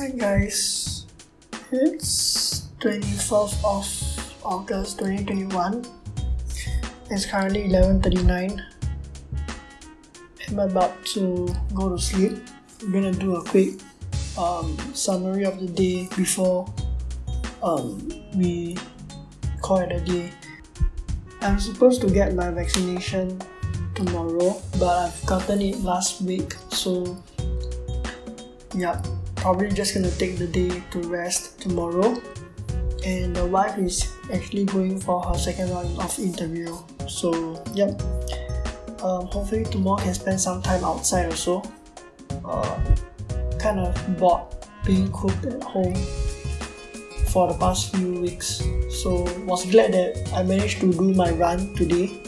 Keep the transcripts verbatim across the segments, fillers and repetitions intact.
Hi guys, it's twenty-fourth of August twenty twenty-one. It's currently eleven thirty-nine. I'm about to go to sleep. I'm gonna do a quick um, summary of the day before um, we call it a day. I'm supposed to get my vaccination tomorrow, but I've gotten it last week, so yeah, probably just gonna take the day to rest tomorrow. And the wife is actually going for her second round of interview, so yep. Um, hopefully tomorrow I can spend some time outside also. Uh, kind of bored being cooped at home for the past few weeks, so was glad that I managed to do my run today.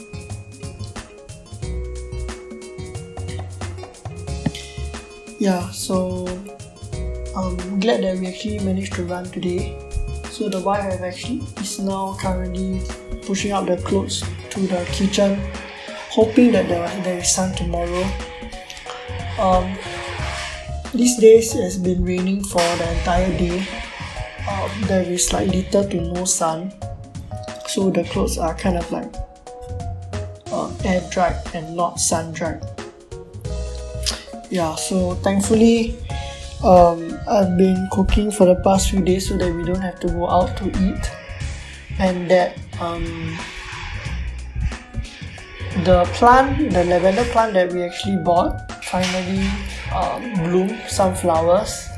Yeah, so I'm um, glad that we actually managed to run today. So the wife I've actually is now currently pushing out the clothes to the kitchen, hoping that there, there is sun tomorrow. Um, these days it has been raining for the entire day. Um, there is like little to no sun, so the clothes are kind of like um, air dried and not sun dried. Yeah, so thankfully um, I've been cooking for the past few days so that we don't have to go out to eat, and that um, the plant, the lavender plant that we actually bought, finally um, bloomed some flowers.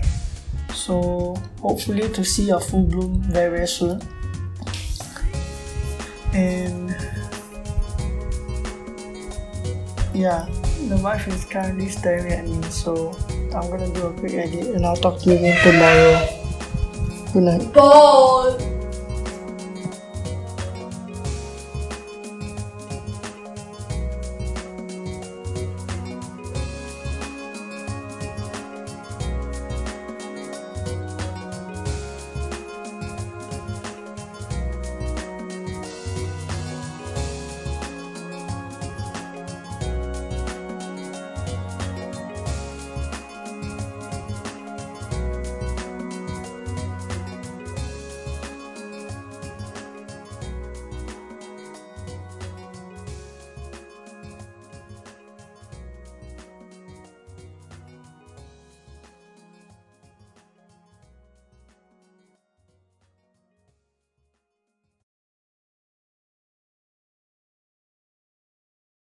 So hopefully to see a full bloom very very soon. And yeah, the wife is currently staring at me, so I'm gonna do a quick edit and I'll talk to you again tomorrow. Good night. Bye.